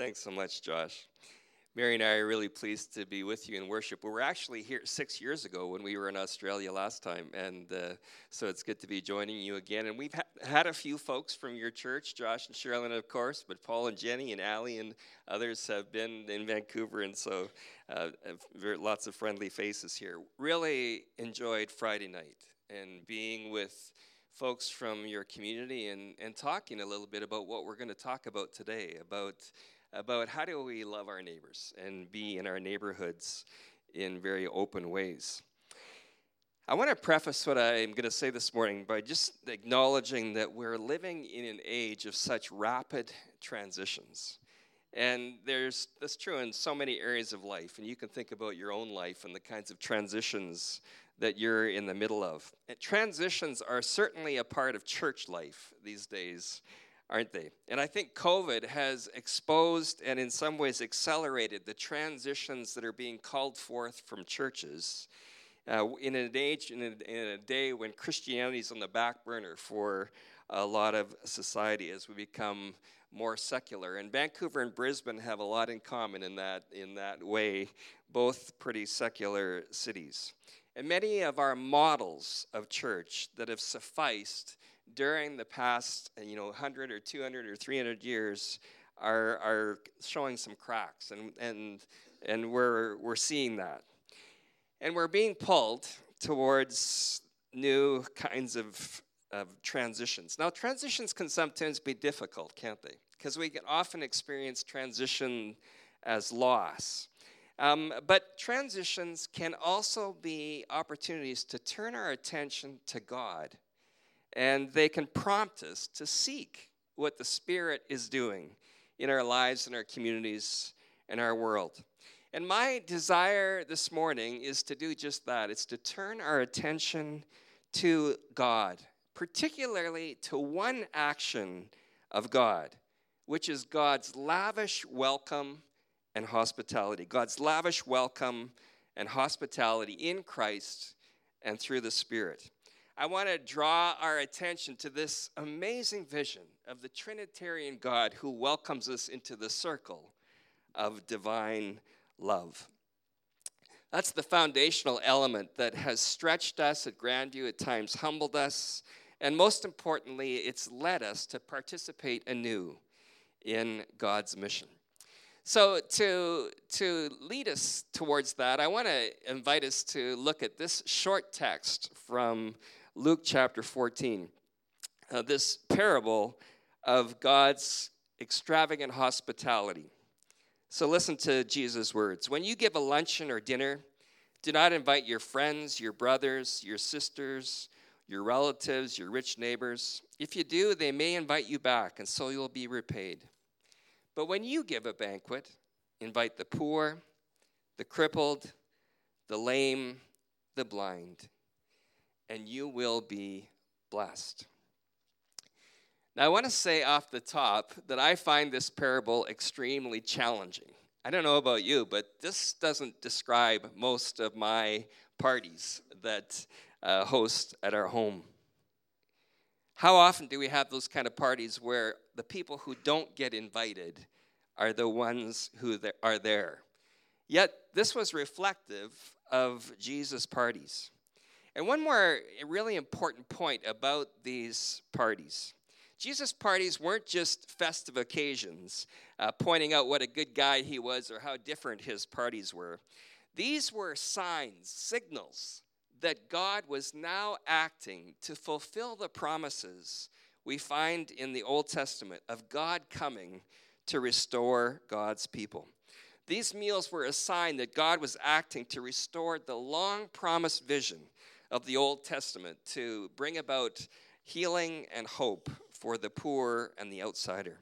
Thanks so much, Josh. Mary and I are really pleased to be with you in worship. We were actually here 6 years ago when we were in Australia last time, and so it's good to be joining you again. And we've had a few folks from your church, Josh and Sherilyn, of course, but Paul and Jenny and Allie and others have been in Vancouver, and so lots of friendly faces here. Really enjoyed Friday night and being with folks from your community and talking a little bit about what we're going to talk about today, about how do we love our neighbors and be in our neighborhoods in very open ways. I want to preface what I'm going to say this morning by just acknowledging that we're living in an age of such rapid transitions. And that's true in so many areas of life, and you can think about your own life and the kinds of transitions that you're in the middle of. And transitions are certainly a part of church life these days, aren't they? And I think COVID has exposed and in some ways accelerated the transitions that are being called forth from churches in a day when Christianity is on the back burner for a lot of society as we become more secular. And Vancouver and Brisbane have a lot in common in that way, both pretty secular cities. And many of our models of church that have sufficed during the past, 100 or 200 or 300 years are showing some cracks, and we're seeing that. And we're being pulled towards new kinds of transitions. Now, transitions can sometimes be difficult, can't they? Because we can often experience transition as loss. But transitions can also be opportunities to turn our attention to God. And they can prompt us to seek what the Spirit is doing in our lives, in our communities, in our world. And my desire this morning is to do just that. It's to turn our attention to God, particularly to one action of God, which is God's lavish welcome and hospitality. God's lavish welcome and hospitality in Christ and through the Spirit. I want to draw our attention to this amazing vision of the Trinitarian God who welcomes us into the circle of divine love. That's the foundational element that has stretched us at Grandview, at times humbled us, and most importantly, it's led us to participate anew in God's mission. So to lead us towards that, I want to invite us to look at this short text from Luke chapter 14, this parable of God's extravagant hospitality. So listen to Jesus' words. When you give a luncheon or dinner, do not invite your friends, your brothers, your sisters, your relatives, your rich neighbors. If you do, they may invite you back, and so you'll be repaid. But when you give a banquet, invite the poor, the crippled, the lame, the blind, and you will be blessed. Now, I want to say off the top that I find this parable extremely challenging. I don't know about you, but this doesn't describe most of my parties that host at our home. How often do we have those kind of parties where the people who don't get invited are the ones who are there? Yet, this was reflective of Jesus' parties. And one more really important point about these parties. Jesus' parties weren't just festive occasions, pointing out what a good guy he was or how different his parties were. These were signs, signals, that God was now acting to fulfill the promises we find in the Old Testament of God coming to restore God's people. These meals were a sign that God was acting to restore the long-promised vision of the Old Testament to bring about healing and hope for the poor and the outsider.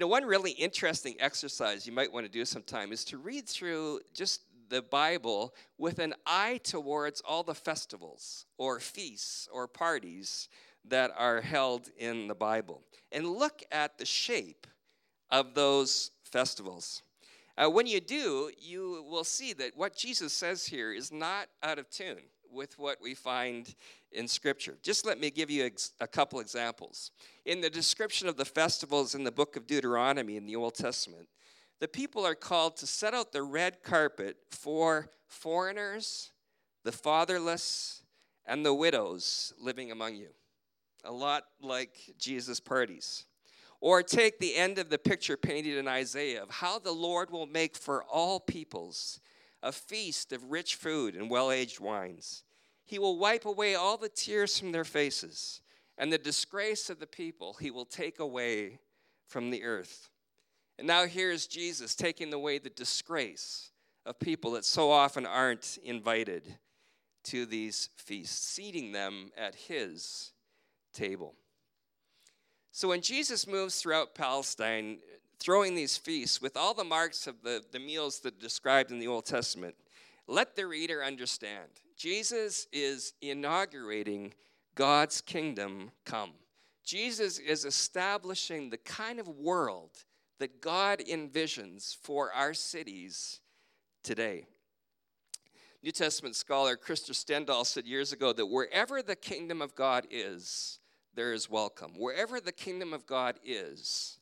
One really interesting exercise you might want to do sometime is to read through just the Bible with an eye towards all the festivals or feasts or parties that are held in the Bible, and look at the shape of those festivals. When you do, you will see that what Jesus says here is not out of tune with what we find in Scripture. Just let me give you a couple examples. In the description of the festivals in the book of Deuteronomy in the Old Testament, the people are called to set out the red carpet for foreigners, the fatherless, and the widows living among you. A lot like Jesus' parties. Or take the end of the picture painted in Isaiah of how the Lord will make for all peoples a feast of rich food and well-aged wines. He will wipe away all the tears from their faces, and the disgrace of the people he will take away from the earth. And now here's Jesus taking away the disgrace of people that so often aren't invited to these feasts, seating them at his table. So when Jesus moves throughout Palestine, throwing these feasts with all the marks of the meals that are described in the Old Testament, let the reader understand Jesus is inaugurating God's kingdom come. Jesus is establishing the kind of world that God envisions for our cities today. New Testament scholar Krister Stendhal said years ago that wherever the kingdom of God is, there is welcome. Wherever the kingdom of God is,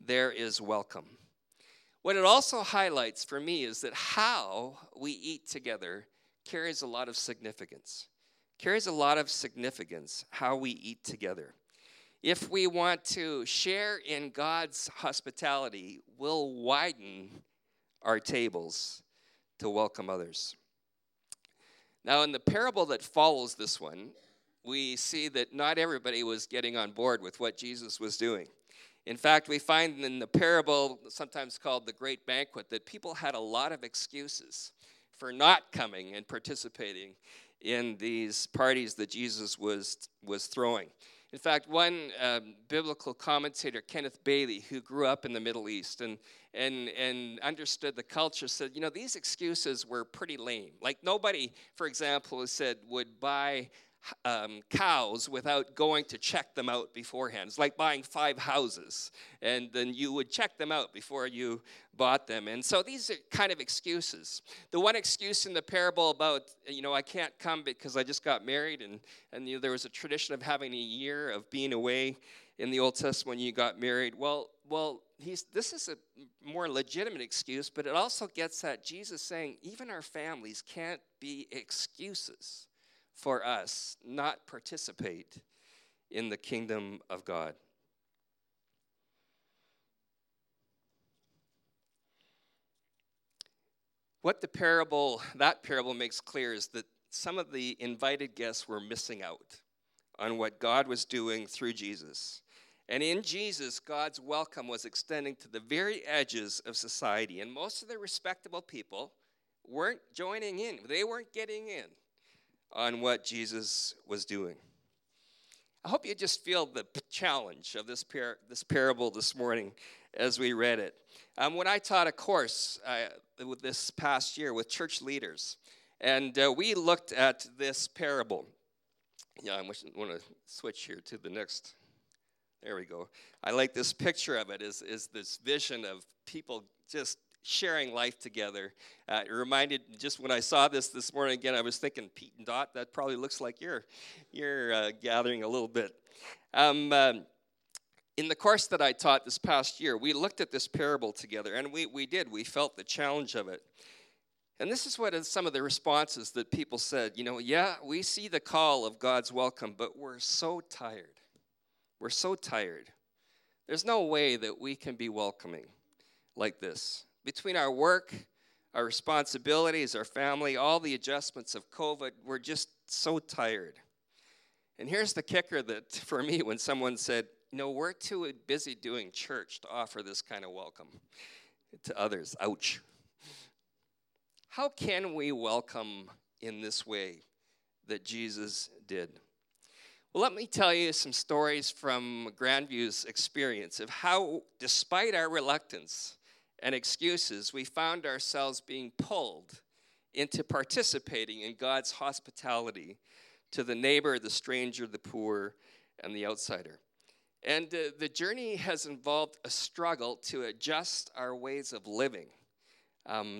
there is welcome. What it also highlights for me is that how we eat together carries a lot of significance. How we eat together. If we want to share in God's hospitality, we'll widen our tables to welcome others. Now, in the parable that follows this one, we see that not everybody was getting on board with what Jesus was doing. In fact, we find in the parable, sometimes called the Great Banquet, that people had a lot of excuses for not coming and participating in these parties that Jesus was throwing. In fact, one biblical commentator, Kenneth Bailey, who grew up in the Middle East and understood the culture, said, you know, these excuses were pretty lame. Like nobody, for example, said would buy cows without going to check them out beforehand. It's like buying 5 houses, and then you would check them out before you bought them. And so these are kind of excuses. The one excuse in the parable about, you know, I can't come because I just got married, and you know, there was a tradition of having a year of being away in the Old Testament when you got married. Well, this is a more legitimate excuse, but it also gets at Jesus saying even our families can't be excuses for us not participate in the kingdom of God. What that parable makes clear is that some of the invited guests were missing out on what God was doing through Jesus. And in Jesus, God's welcome was extending to the very edges of society. And most of the respectable people weren't joining in. They weren't getting in on what Jesus was doing. I hope you just feel the challenge of this parable this morning as we read it. When I taught a course this past year with church leaders, and we looked at this parable. Yeah, I want to switch here to the next. There we go. I like this picture of it, is this vision of people just sharing life together. It reminded, just when I saw this morning again, I was thinking, Pete and Dot, that probably looks like your gathering a little bit. In the course that I taught this past year, we looked at this parable together, and we felt the challenge of it. And this is what is some of the responses that people said. You know, yeah, we see the call of God's welcome, but we're so tired. There's no way that we can be welcoming like this. Between our work, our responsibilities, our family, all the adjustments of COVID, we're just so tired. And here's the kicker that for me when someone said, no, we're too busy doing church to offer this kind of welcome to others. Ouch. How can we welcome in this way that Jesus did? Well, let me tell you some stories from Grandview's experience of how, despite our reluctance and excuses, we found ourselves being pulled into participating in God's hospitality to the neighbor, the stranger, the poor, and the outsider. And the journey has involved a struggle to adjust our ways of living,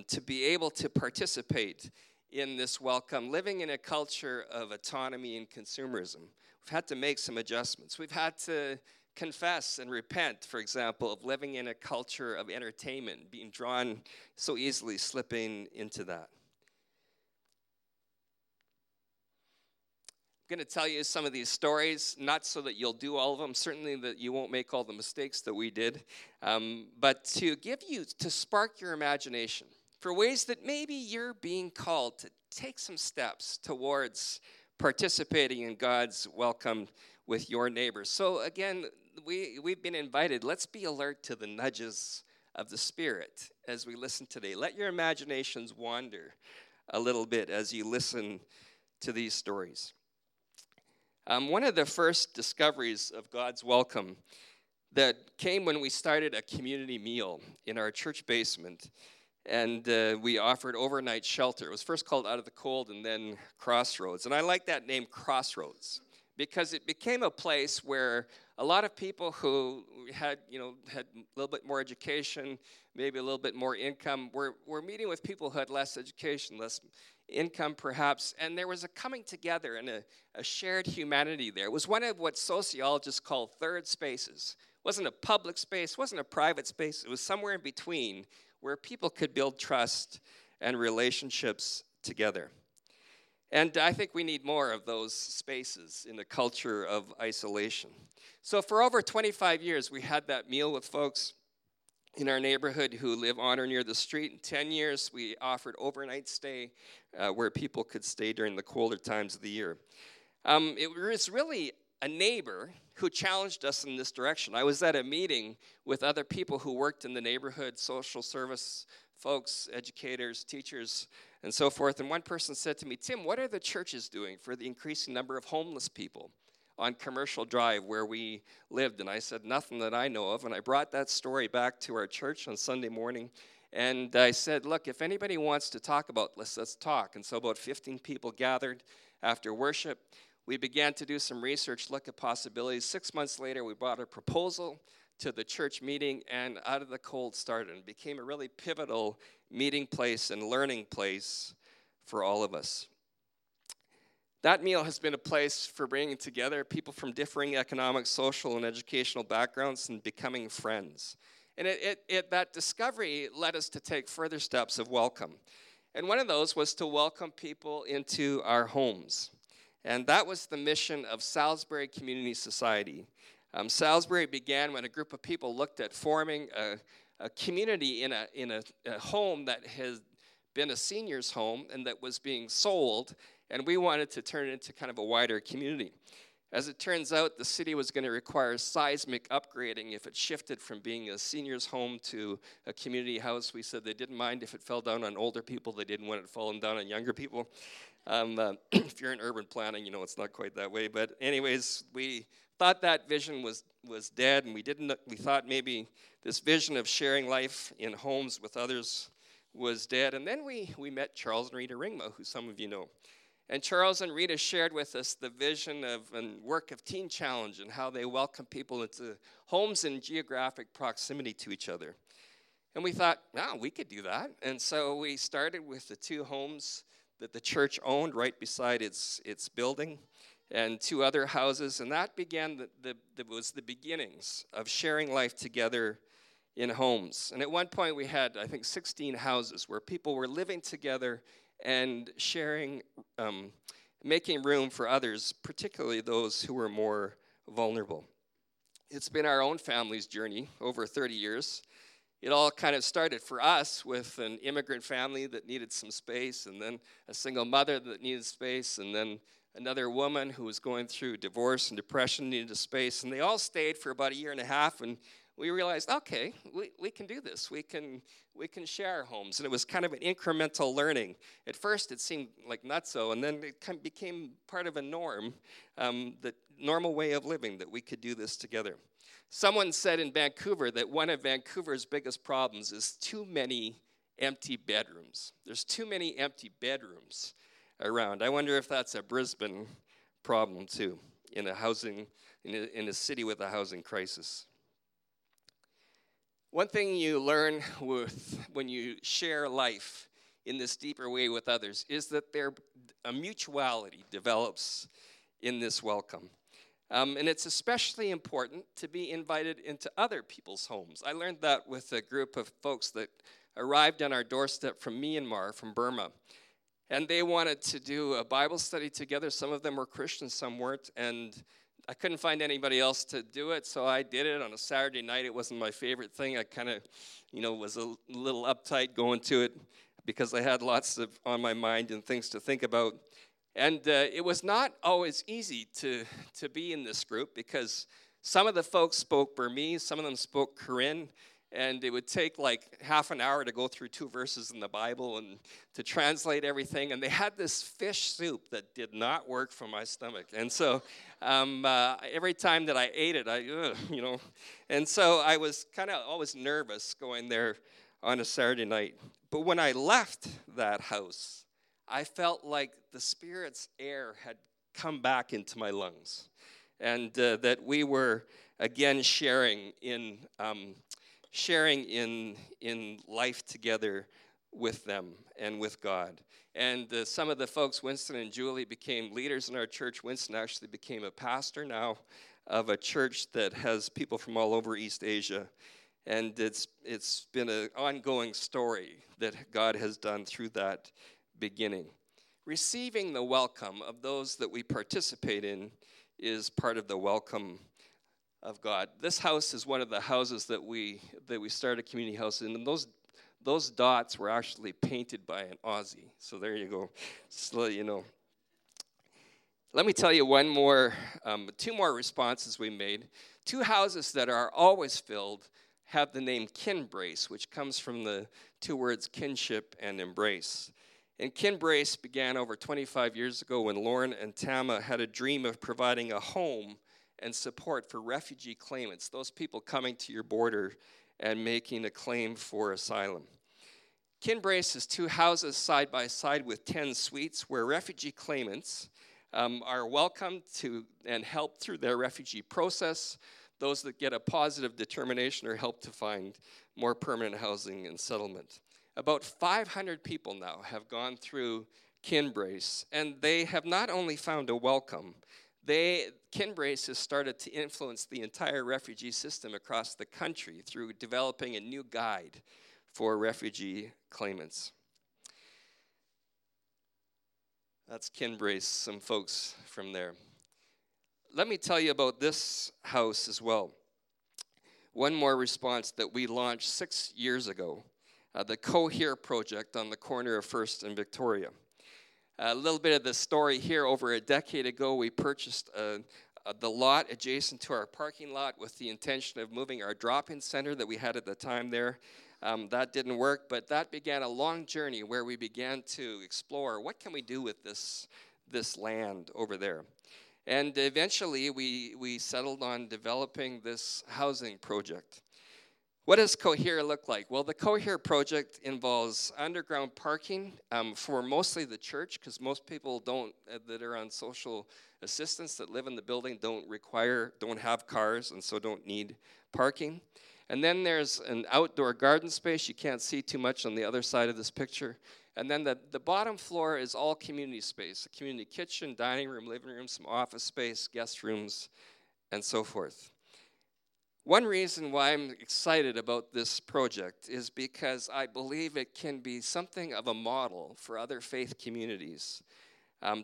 to be able to participate in this welcome, living in a culture of autonomy and consumerism. We've had to make some adjustments. We've had to confess and repent, for example, of living in a culture of entertainment, being drawn so easily, slipping into that. I'm going to tell you some of these stories, not so that you'll do all of them, certainly that you won't make all the mistakes that we did, but to give you, to spark your imagination for ways that maybe you're being called to take some steps towards participating in God's welcome with your neighbors. So again, we've been invited. Let's be alert to the nudges of the Spirit as we listen today. Let your imaginations wander a little bit as you listen to these stories. One of the first discoveries of God's welcome that came when we started a community meal in our church basement, and we offered overnight shelter. It was first called Out of the Cold and then Crossroads. And I like that name, Crossroads, because it became a place where a lot of people who had a little bit more education, maybe a little bit more income, were meeting with people who had less education, less income perhaps, and there was a coming together and a shared humanity there. It was one of what sociologists call third spaces. It wasn't a public space, it wasn't a private space, it was somewhere in between where people could build trust and relationships together. And I think we need more of those spaces in the culture of isolation. So for over 25 years, we had that meal with folks in our neighborhood who live on or near the street. In 10 years, we offered overnight stay where people could stay during the colder times of the year. It was really a neighbor who challenged us in this direction. I was at a meeting with other people who worked in the neighborhood, social service folks, educators, teachers, and so forth. And one person said to me, "Tim, what are the churches doing for the increasing number of homeless people on Commercial Drive where we lived?" And I said, "Nothing that I know of." And I brought that story back to our church on Sunday morning. And I said, "Look, if anybody wants to talk about this, let's talk." And so about 15 people gathered after worship. We began to do some research, look at possibilities. 6 months later, we brought a proposal to the church meeting, and Out of the Cold started and became a really pivotal meeting place and learning place for all of us. That meal has been a place for bringing together people from differing economic, social, and educational backgrounds and becoming friends. And that discovery led us to take further steps of welcome. And one of those was to welcome people into our homes. And that was the mission of Salisbury Community Society. Salisbury began when a group of people looked at forming a community in a home that had been a senior's home and that was being sold, and we wanted to turn it into kind of a wider community. As it turns out, the city was going to require seismic upgrading if it shifted from being a senior's home to a community house. We said they didn't mind if it fell down on older people. They didn't want it falling down on younger people. If you're in urban planning, you know it's not quite that way. But anyways, we thought that vision was dead, and we thought maybe this vision of sharing life in homes with others was dead. And then we met Charles and Rita Ringma, who some of you know. And Charles and Rita shared with us the vision of and work of Teen Challenge and how they welcome people into homes in geographic proximity to each other. And we thought, wow, we could do that. And so we started with the two homes that the church owned right beside its building and two other houses. And that began was the beginnings of sharing life together in homes. And at one point we had, I think, 16 houses where people were living together and sharing, making room for others, particularly those who were more vulnerable. It's been our own family's journey over 30 years. It all kind of started for us with an immigrant family that needed some space, and then a single mother that needed space, and then another woman who was going through divorce and depression needed a space, and they all stayed for about a year and a half, and we realized, okay, we can do this. We can share our homes. And it was kind of an incremental learning. At first, it seemed like not so, and then it kind of became part of a norm, the normal way of living, that we could do this together. Someone said in Vancouver that one of Vancouver's biggest problems is too many empty bedrooms. There's too many empty bedrooms around. I wonder if that's a Brisbane problem, too, in a city with a housing crisis. One thing you learn when you share life in this deeper way with others is that a mutuality develops in this welcome. And it's especially important to be invited into other people's homes. I learned that with a group of folks that arrived on our doorstep from Myanmar, from Burma. And they wanted to do a Bible study together. Some of them were Christians, some weren't. And I couldn't find anybody else to do it, so I did it on a Saturday night. It wasn't my favorite thing. I kind of, was a little uptight going to it because I had lots of on my mind and things to think about. And it was not always easy to be in this group because some of the folks spoke Burmese, some of them spoke Karen, and it would take like half an hour to go through 2 verses in the Bible and to translate everything. And they had this fish soup that did not work for my stomach. And so every time that I ate it, I. And so I was kind of always nervous going there on a Saturday night. But when I left that house, I felt like the Spirit's air had come back into my lungs, and that we were again sharing in life together with them and with God. And some of the folks, Winston and Julie, became leaders in our church. Winston actually became a pastor now of a church that has people from all over East Asia. And it's been an ongoing story that God has done through that beginning. Receiving the welcome of those that we participate in is part of the welcome of God. This house is one of the houses that we started community house in, and those dots were actually painted by an Aussie. So there you go. Just to let you know. Let me tell you two more responses we made. 2 houses that are always filled have the name Kinbrace, which comes from the 2 words kinship and embrace. And Kinbrace began over 25 years ago when Lauren and Tama had a dream of providing a home and support for refugee claimants, those people coming to your border and making a claim for asylum. Kinbrace is 2 houses side by side with 10 suites where refugee claimants are welcomed to and helped through their refugee process. Those that get a positive determination are helped to find more permanent housing and settlement. About 500 people now have gone through Kinbrace, and they have not only found a welcome, Kinbrace has started to influence the entire refugee system across the country through developing a new guide for refugee claimants. That's Kinbrace, some folks from there. Let me tell you about this house as well. One more response that we launched 6 years ago. The Cohere project on the corner of First and Victoria. A little bit of the story here. Over a decade ago, we purchased the lot adjacent to our parking lot with the intention of moving our drop-in center that we had at the time there. That didn't work, but that began a long journey where we began to explore what can we do with this land over there. And eventually, we settled on developing this housing project. What does Cohere look like? Well, the Cohere project involves underground parking for mostly the church, because most people that are on social assistance that live in the building don't have cars, and so don't need parking. And then there's an outdoor garden space. You can't see too much on the other side of this picture. And then the bottom floor is all community space, a community kitchen, dining room, living room, some office space, guest rooms, and so forth. One reason why I'm excited about this project is because I believe it can be something of a model for other faith communities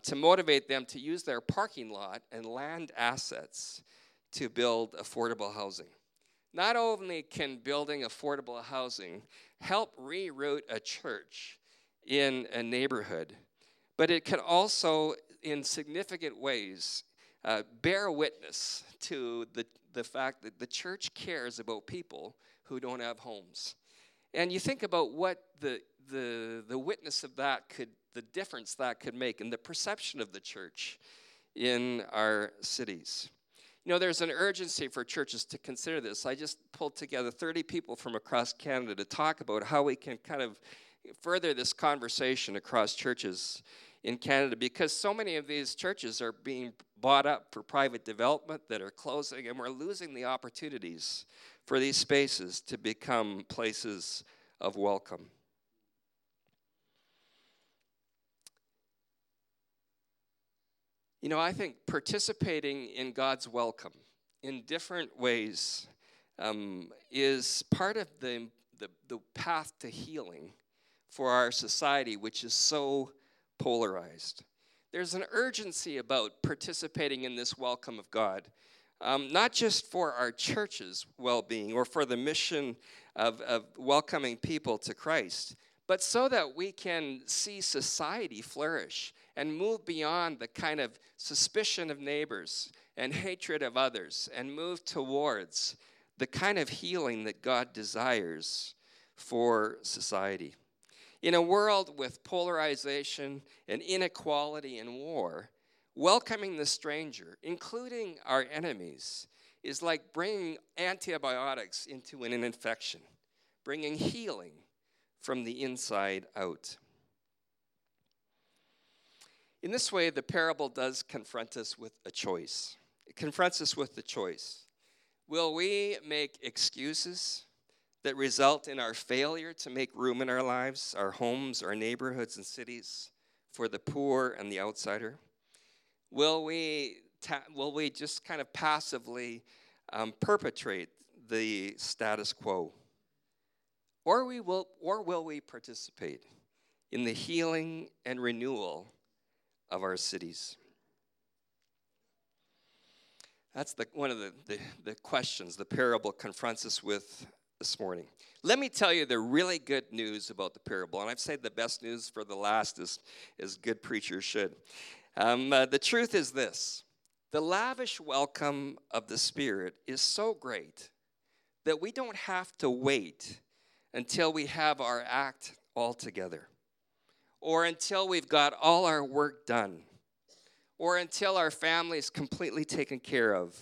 to motivate them to use their parking lot and land assets to build affordable housing. Not only can building affordable housing help reroute a church in a neighborhood, but it can also, in significant ways, bear witness to the fact that the church cares about people who don't have homes. And you think about what the witness of that the difference that could make in the perception of the church in our cities. There's an urgency for churches to consider this. I just pulled together 30 people from across Canada to talk about how we can kind of further this conversation across churches in Canada, because so many of these churches are being bought up for private development that are closing, and we're losing the opportunities for these spaces to become places of welcome. You know, I think participating in God's welcome in different ways is part of the path to healing for our society, which is so polarized. There's an urgency about participating in this welcome of God, not just for our church's well-being or for the mission of welcoming people to Christ, but so that we can see society flourish and move beyond the kind of suspicion of neighbors and hatred of others and move towards the kind of healing that God desires for society. In a world with polarization and inequality and war, welcoming the stranger, including our enemies, is like bringing antibiotics into an infection, bringing healing from the inside out. In this way, the parable does confront us with a choice. It confronts us with the choice. Will we make excuses that result in our failure to make room in our lives, our homes, our neighborhoods and cities for the poor and the outsider? Will we just kind of passively perpetrate the status quo? Or will we participate in the healing and renewal of our cities? That's one of the questions the parable confronts us with this morning. Let me tell you the really good news about the parable, and I've said the best news for the last, as good preachers should. The truth is this: the lavish welcome of the Spirit is so great that we don't have to wait until we have our act all together, or until we've got all our work done, or until our family is completely taken care of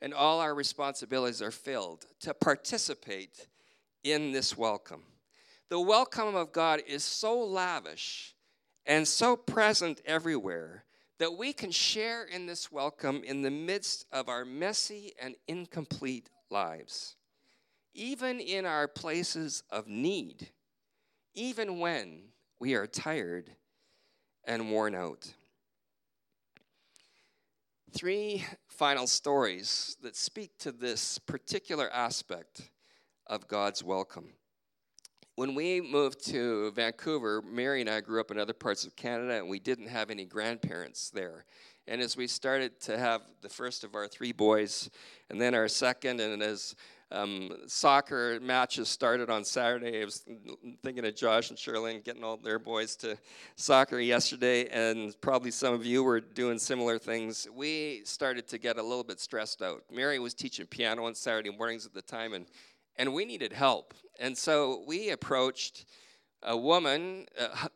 and all our responsibilities are filled, to participate in this welcome. The welcome of God is so lavish and so present everywhere that we can share in this welcome in the midst of our messy and incomplete lives, even in our places of need, even when we are tired and worn out. Three final stories that speak to this particular aspect of God's welcome. When we moved to Vancouver, Mary and I grew up in other parts of Canada, and we didn't have any grandparents there. And as we started to have the first of our three boys, and then our second, and as soccer matches started on Saturday. I was thinking of Josh and Shirley getting all their boys to soccer yesterday, and probably some of you were doing similar things. We started to get a little bit stressed out. Mary was teaching piano on Saturday mornings at the time, and we needed help. And so we approached a woman,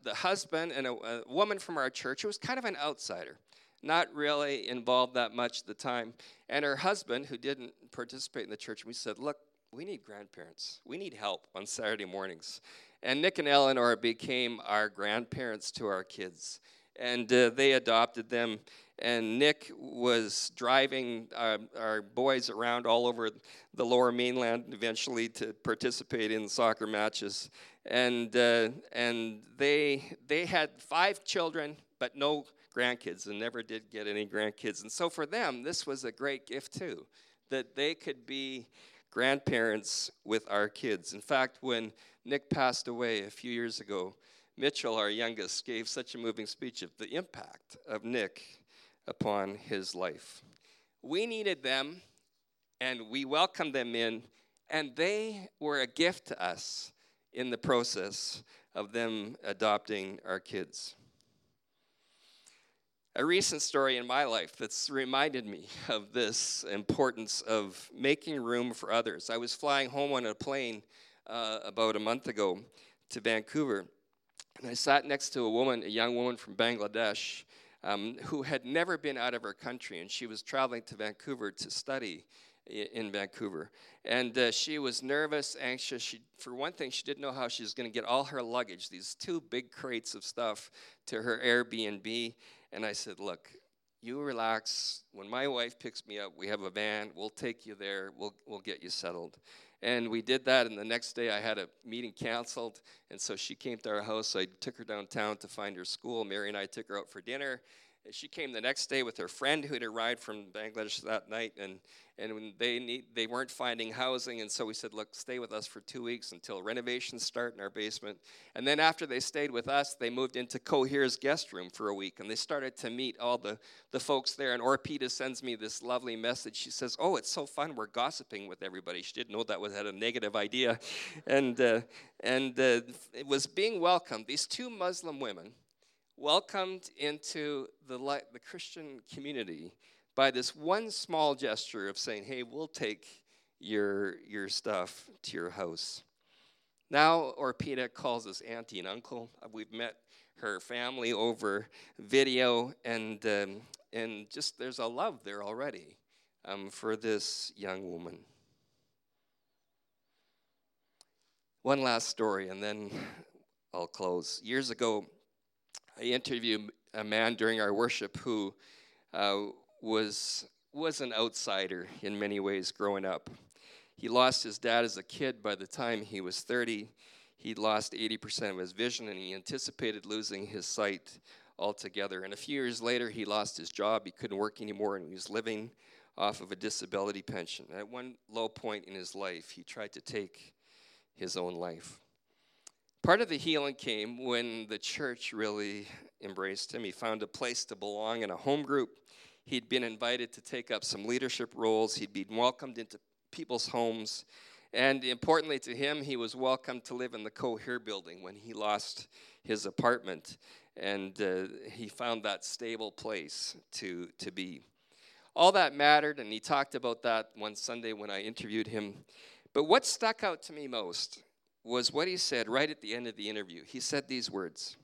the husband, and a woman from our church who was kind of an outsider, not really involved that much at the time. And her husband, who didn't participate in the church, we said, look, we need grandparents. We need help on Saturday mornings. And Nick and Eleanor became our grandparents to our kids. And they adopted them. And Nick was driving our boys around all over the Lower Mainland eventually to participate in soccer matches. And they had 5 children, but no grandkids, and never did get any grandkids. And so for them, this was a great gift too, that they could be grandparents with our kids. In fact, when Nick passed away a few years ago, Mitchell, our youngest, gave such a moving speech of the impact of Nick upon his life. We needed them, and we welcomed them in, and they were a gift to us in the process of them adopting our kids. A recent story in my life that's reminded me of this importance of making room for others. I was flying home on a plane about a month ago to Vancouver, and I sat next to a young woman from Bangladesh who had never been out of her country, and she was traveling to Vancouver to study in Vancouver. And she was nervous, anxious. For one thing, she didn't know how she was going to get all her luggage, these 2 big crates of stuff, to her Airbnb. And I said, look, you relax. When my wife picks me up, we have a van. We'll take you there. We'll get you settled. And we did that, and the next day I had a meeting canceled, and so she came to our house. I took her downtown to find her school. Mary and I took her out for dinner, She came the next day with her friend who had arrived from Bangladesh that night, and when they weren't finding housing, and so we said, look, stay with us for 2 weeks until renovations start in our basement. And then after they stayed with us, they moved into Cohere's guest room for a week, and they started to meet all the folks there. And Orpita sends me this lovely message. She says, oh, it's so fun, we're gossiping with everybody. She didn't know that was had a negative idea. And it was being welcomed. These two Muslim women welcomed into the Christian community by this one small gesture of saying, hey, we'll take your stuff to your house. Now Orpita calls us auntie and uncle. We've met her family over video, and just there's a love there already for this young woman. One last story, and then I'll close. Years ago, I interviewed a man during our worship who was an outsider in many ways growing up. He lost his dad as a kid. By the time he was 30, he lost 80% of his vision, and he anticipated losing his sight altogether. And a few years later, he lost his job. He couldn't work anymore, and he was living off of a disability pension. At one low point in his life, he tried to take his own life. Part of the healing came when the church really embraced him. He found a place to belong in a home group. He'd been invited to take up some leadership roles. He'd been welcomed into people's homes. And importantly to him, he was welcomed to live in the Cohere building when he lost his apartment. And he found that stable place to be. All that mattered, and he talked about that one Sunday when I interviewed him. But what stuck out to me most was what he said right at the end of the interview. He said these words,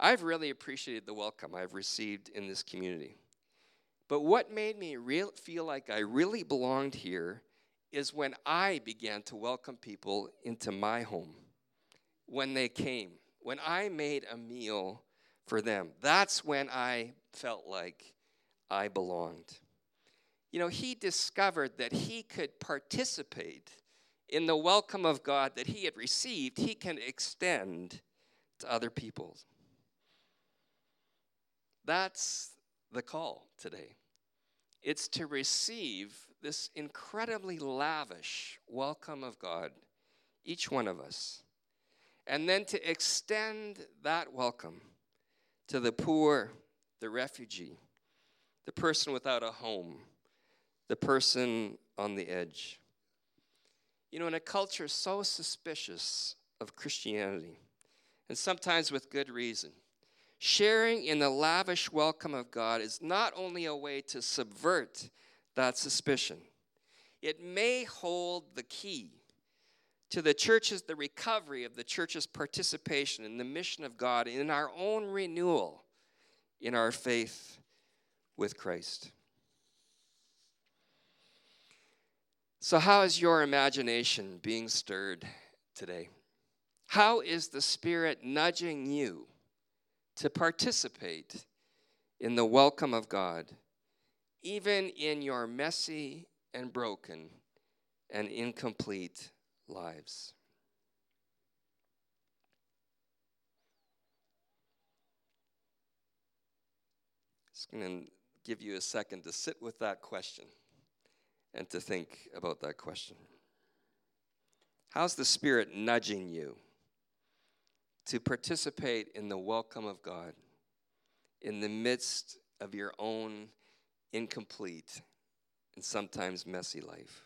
I've really appreciated the welcome I've received in this community. But what made me feel like I really belonged here is when I began to welcome people into my home, when they came, when I made a meal for them. That's when I felt like I belonged. You know, he discovered that he could participate in the welcome of God that he had received, he can extend to other people. That's the call today. It's to receive this incredibly lavish welcome of God, each one of us, and then to extend that welcome to the poor, the refugee, the person without a home, the person on the edge. You know, in a culture so suspicious of Christianity, and sometimes with good reason, sharing in the lavish welcome of God is not only a way to subvert that suspicion, it may hold the key to the recovery of the church's participation in the mission of God, in our own renewal, in our faith with Christ. So how is your imagination being stirred today? How is the Spirit nudging you to participate in the welcome of God, even in your messy and broken and incomplete lives? Just going to give you a second to sit with that question. And to think about that question. How's the Spirit nudging you to participate in the welcome of God in the midst of your own incomplete and sometimes messy life?